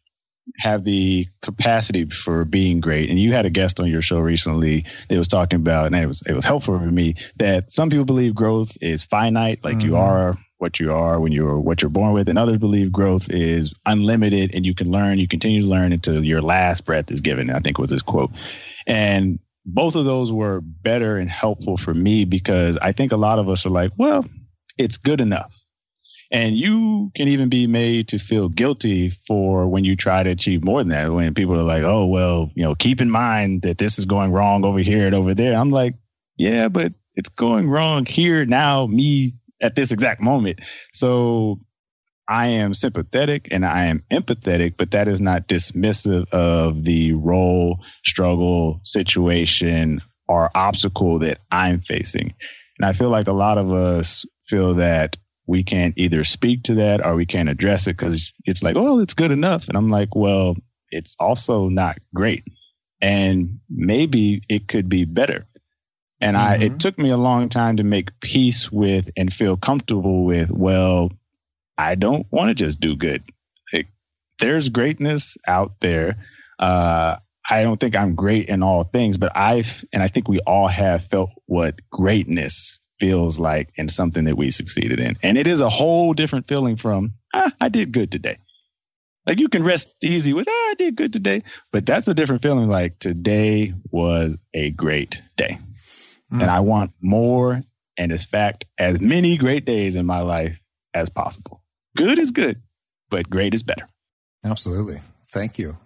have the capacity for being great. And you had a guest on your show recently that was talking about, and it was it was helpful for me, that some people believe growth is finite, like mm-hmm. you are what you are when you're what you're born with, and others believe growth is unlimited and you can learn, you continue to learn until your last breath is given, I think was his quote. And both of those were better and helpful for me because I think a lot of us are like, well, it's good enough. And you can even be made to feel guilty for when you try to achieve more than that. When people are like, oh, well, you know, keep in mind that this is going wrong over here and over there. I'm like, yeah, but it's going wrong here now, me at this exact moment. So I am sympathetic and I am empathetic, but that is not dismissive of the role, struggle, situation, or obstacle that I'm facing. And I feel like a lot of us feel that we can't either speak to that or we can't address it because it's like, oh, it's good enough. And I'm like, well, it's also not great. And maybe it could be better. And mm-hmm. I, it took me a long time to make peace with and feel comfortable with, well, I don't want to just do good. Like, there's greatness out there. Uh, I don't think I'm great in all things, but I've, and I think we all have felt what greatness feels like in something that we succeeded in. And it is a whole different feeling from, ah, I did good today. Like you can rest easy with, ah, I did good today. But that's a different feeling. Like today was a great day. Mm. And I want more and as fact, as many great days in my life as possible. Good is good, but great is better. Absolutely. Thank you.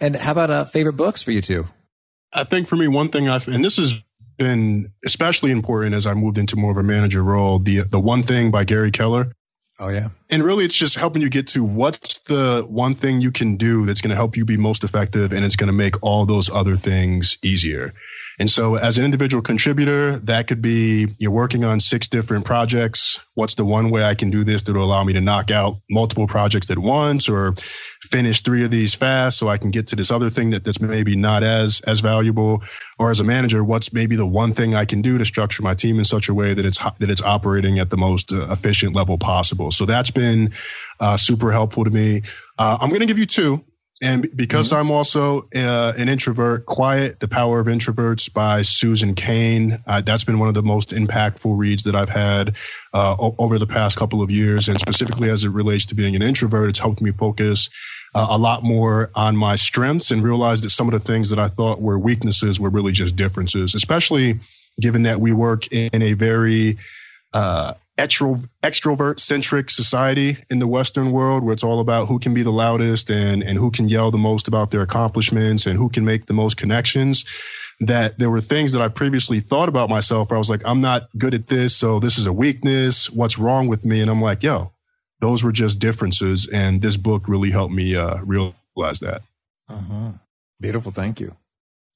And how about uh, favorite books for you two? I think for me, one thing I've, and this has been especially important as I moved into more of a manager role, the the One Thing by Gary Keller. Oh, yeah. And really, it's just helping you get to what's the one thing you can do that's going to help you be most effective, and it's going to make all those other things easier. And so as an individual contributor, that could be you're working on six different projects. What's the one way I can do this that will allow me to knock out multiple projects at once or finish three of these fast so I can get to this other thing that that's maybe not as as valuable? Or as a manager, what's maybe the one thing I can do to structure my team in such a way that it's that it's operating at the most efficient level possible? So that's been uh, super helpful to me. Uh, I'm going to give you two. And because mm-hmm. I'm also uh, an introvert, Quiet, The Power of Introverts by Susan Cain. Uh, that's been one of the most impactful reads that I've had uh, o- over the past couple of years. And specifically as it relates to being an introvert, it's helped me focus uh, a lot more on my strengths and realize that some of the things that I thought were weaknesses were really just differences, especially given that we work in a very uh, extrovert-centric society in the Western world where it's all about who can be the loudest and, and who can yell the most about their accomplishments and who can make the most connections, that there were things that I previously thought about myself where I was like, I'm not good at this, so this is a weakness. What's wrong with me? And I'm like, yo, those were just differences. And this book really helped me uh, realize that. Uh-huh. Beautiful. Thank you.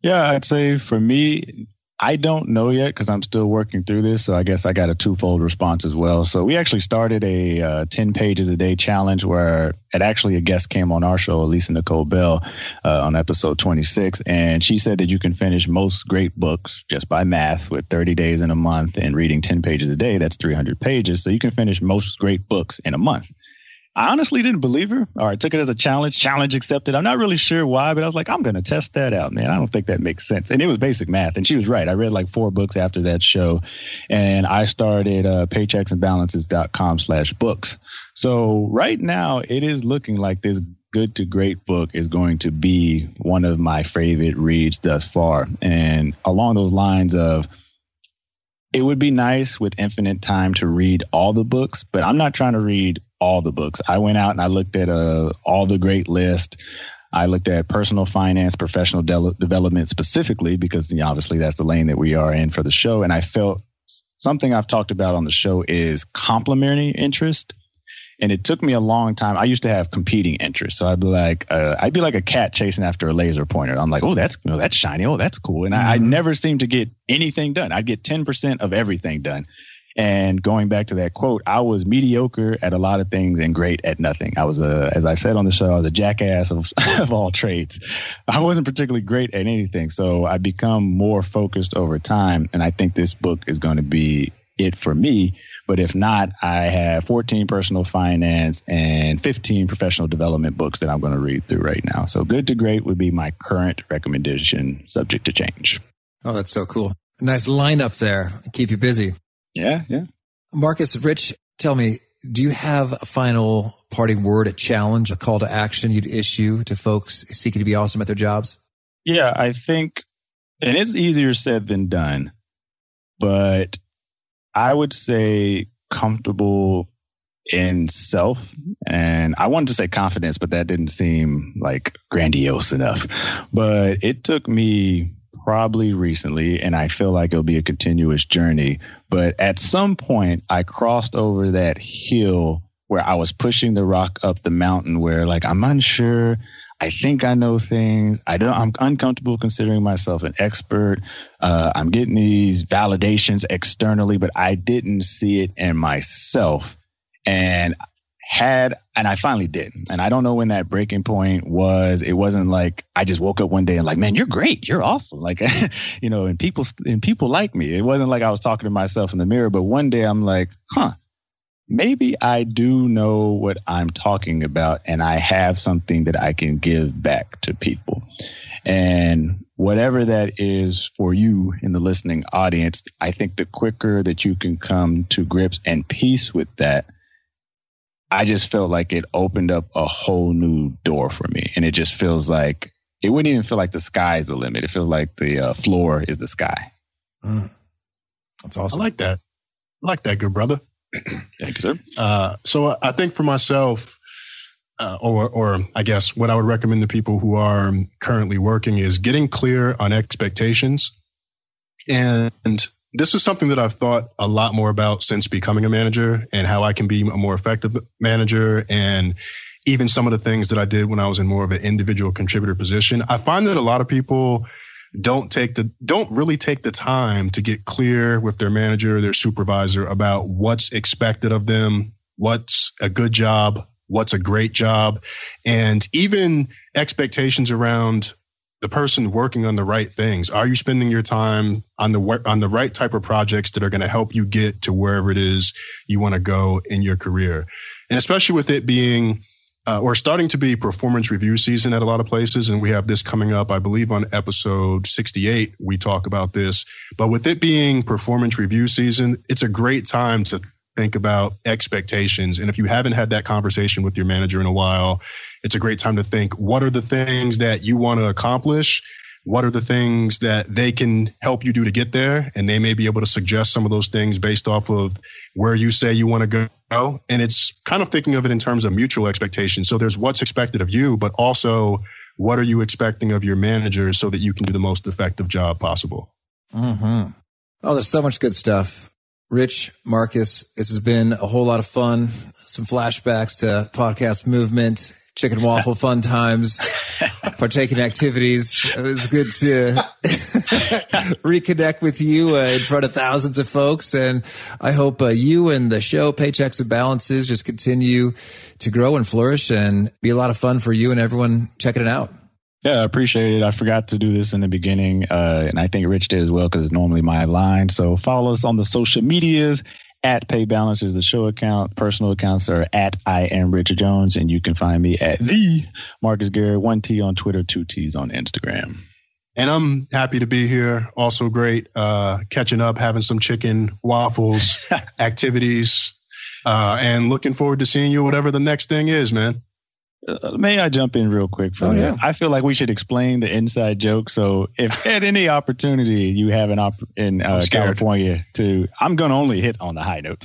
Yeah, I'd say for me, I don't know yet because I'm still working through this. So I guess I got a twofold response as well. So we actually started a uh, ten pages a day challenge where it actually a guest came on our show, Lisa Nicole Bell, uh, on episode twenty-six. And she said that you can finish most great books just by math with thirty days in a month and reading ten pages a day. That's three hundred pages. So you can finish most great books in a month. I honestly didn't believe her. All right, took it as a challenge, challenge accepted. I'm not really sure why, but I was like, I'm going to test that out, man. I don't think that makes sense. And it was basic math. And she was right. I read like four books after that show. And I started uh, paychecks and balances dot com slash books. So right now it is looking like this Good to Great book is going to be one of my favorite reads thus far. And along those lines of, it would be nice with infinite time to read all the books, but I'm not trying to read all the books. I went out and I looked at uh, all the great list. I looked at personal finance, professional de- development specifically, because you know, obviously that's the lane that we are in for the show. And I felt something I've talked about on the show is complementary interest. And it took me a long time. I used to have competing interests. So I'd be like, uh, I'd be like a cat chasing after a laser pointer. I'm like, oh, that's, you know, that's shiny. Oh, that's cool. And mm-hmm. I, I never seemed to get anything done. I'd get ten percent of everything done. And going back to that quote, I was mediocre at a lot of things and great at nothing. I was, a, as I said on the show, I was a jackass of, of all trades. I wasn't particularly great at anything. So I become more focused over time. And I think this book is going to be it for me. But if not, I have fourteen personal finance and fifteen professional development books that I'm going to read through right now. So Good to Great would be my current recommendation, subject to change. Oh, that's so cool. Nice lineup there. Keep you busy. Yeah, yeah. Marcus, Rich, tell me, do you have a final parting word, a challenge, a call to action you'd issue to folks seeking to be awesome at their jobs? Yeah, I think, and it's easier said than done, but I would say comfortable in self. And I wanted to say confidence, but that didn't seem like grandiose enough. But it took me probably recently, and I feel like it'll be a continuous journey. But at some point, I crossed over that hill where I was pushing the rock up the mountain where like, I'm unsure. I think I know things. I don't, I'm uncomfortable considering myself an expert. Uh, I'm getting these validations externally, but I didn't see it in myself. And had, and I finally did. And I don't know when that breaking point was. It wasn't like I just woke up one day and like, man, you're great. You're awesome. Like, you know, and people, and people like me. It wasn't like I was talking to myself in the mirror, but one day I'm like, huh. Maybe I do know what I'm talking about and I have something that I can give back to people. And whatever that is for you in the listening audience, I think the quicker that you can come to grips and peace with that, I just felt like it opened up a whole new door for me. And it just feels like, it wouldn't even feel like the sky is the limit. It feels like the uh, floor is the sky. Mm. That's awesome. I like that. I like that, good brother. Thank you, sir. Uh, so I think for myself, uh, or, or I guess what I would recommend to people who are currently working is getting clear on expectations. And this is something that I've thought a lot more about since becoming a manager and how I can be a more effective manager. And even some of the things that I did when I was in more of an individual contributor position, I find that a lot of people don't take the don't really take the time to get clear with their manager, their supervisor about what's expected of them, what's a good job, what's a great job, and even expectations around the person working on the right things. Are you spending your time on the on the right type of projects that are going to help you get to wherever it is you want to go in your career? And especially with it being Uh, or starting to be performance review season at a lot of places. And we have this coming up, I believe, on episode sixty-eight, we talk about this. But with it being performance review season, it's a great time to think about expectations. And if you haven't had that conversation with your manager in a while, it's a great time to think, what are the things that you want to accomplish? What are the things that they can help you do to get there? And they may be able to suggest some of those things based off of where you say you want to go. And it's kind of thinking of it in terms of mutual expectations. So there's what's expected of you, but also what are you expecting of your manager so that you can do the most effective job possible? Mm-hmm. Oh, there's so much good stuff. Rich, Marcus, this has been a whole lot of fun. Some flashbacks to Podcast Movement. Chicken waffle fun times, partaking activities. It was good to reconnect with you uh, in front of thousands of folks. And I hope uh, you and the show, Paychecks and Balances, just continue to grow and flourish and be a lot of fun for you and everyone checking it out. Yeah, I appreciate it. I forgot to do this in the beginning. Uh, and I think Rich did as well because it's normally my line. So follow us on the social medias. at Pay Balance is the show account. Personal accounts are at I Am Rich Jones, and you can find me at the Marcus Garrett, one T on Twitter, two T's on Instagram. And I'm happy to be here. Also great uh, catching up, having some chicken, waffles, activities, uh, and looking forward to seeing you, whatever the next thing is, man. Uh, may I jump in real quick for oh, you? Yeah. I feel like we should explain the inside joke. So if at any opportunity you have an op- in uh, California to, I'm going to only hit on the high notes,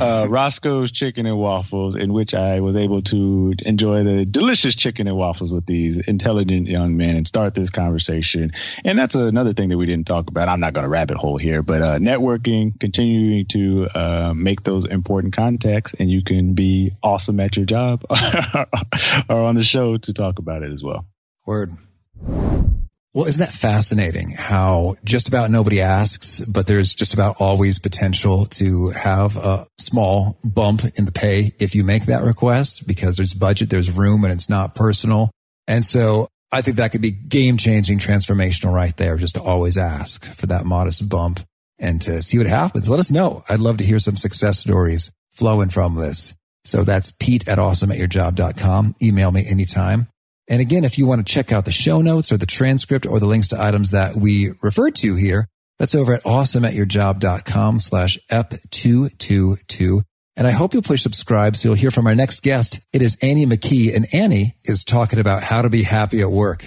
uh, Roscoe's Chicken and Waffles, in which I was able to enjoy the delicious chicken and waffles with these intelligent young men and start this conversation. And that's another thing that we didn't talk about. I'm not going to rabbit hole here, but uh, networking, continuing to uh, make those important contacts, and you can be awesome at your job. Are on the show to talk about it as well. Word. Well, isn't that fascinating how just about nobody asks, but there's just about always potential to have a small bump in the pay if you make that request, because there's budget, there's room, and it's not personal. And so I think that could be game-changing, transformational right there, just to always ask for that modest bump and to see what happens. Let us know. I'd love to hear some success stories flowing from this. So that's Pete at awesome at your job dot com. Email me anytime. And again, if you want to check out the show notes or the transcript or the links to items that we referred to here, that's over at awesome at your job dot com slash E P two two two. And I hope you'll please subscribe so you'll hear from our next guest. It is Annie McKee, and Annie is talking about how to be happy at work.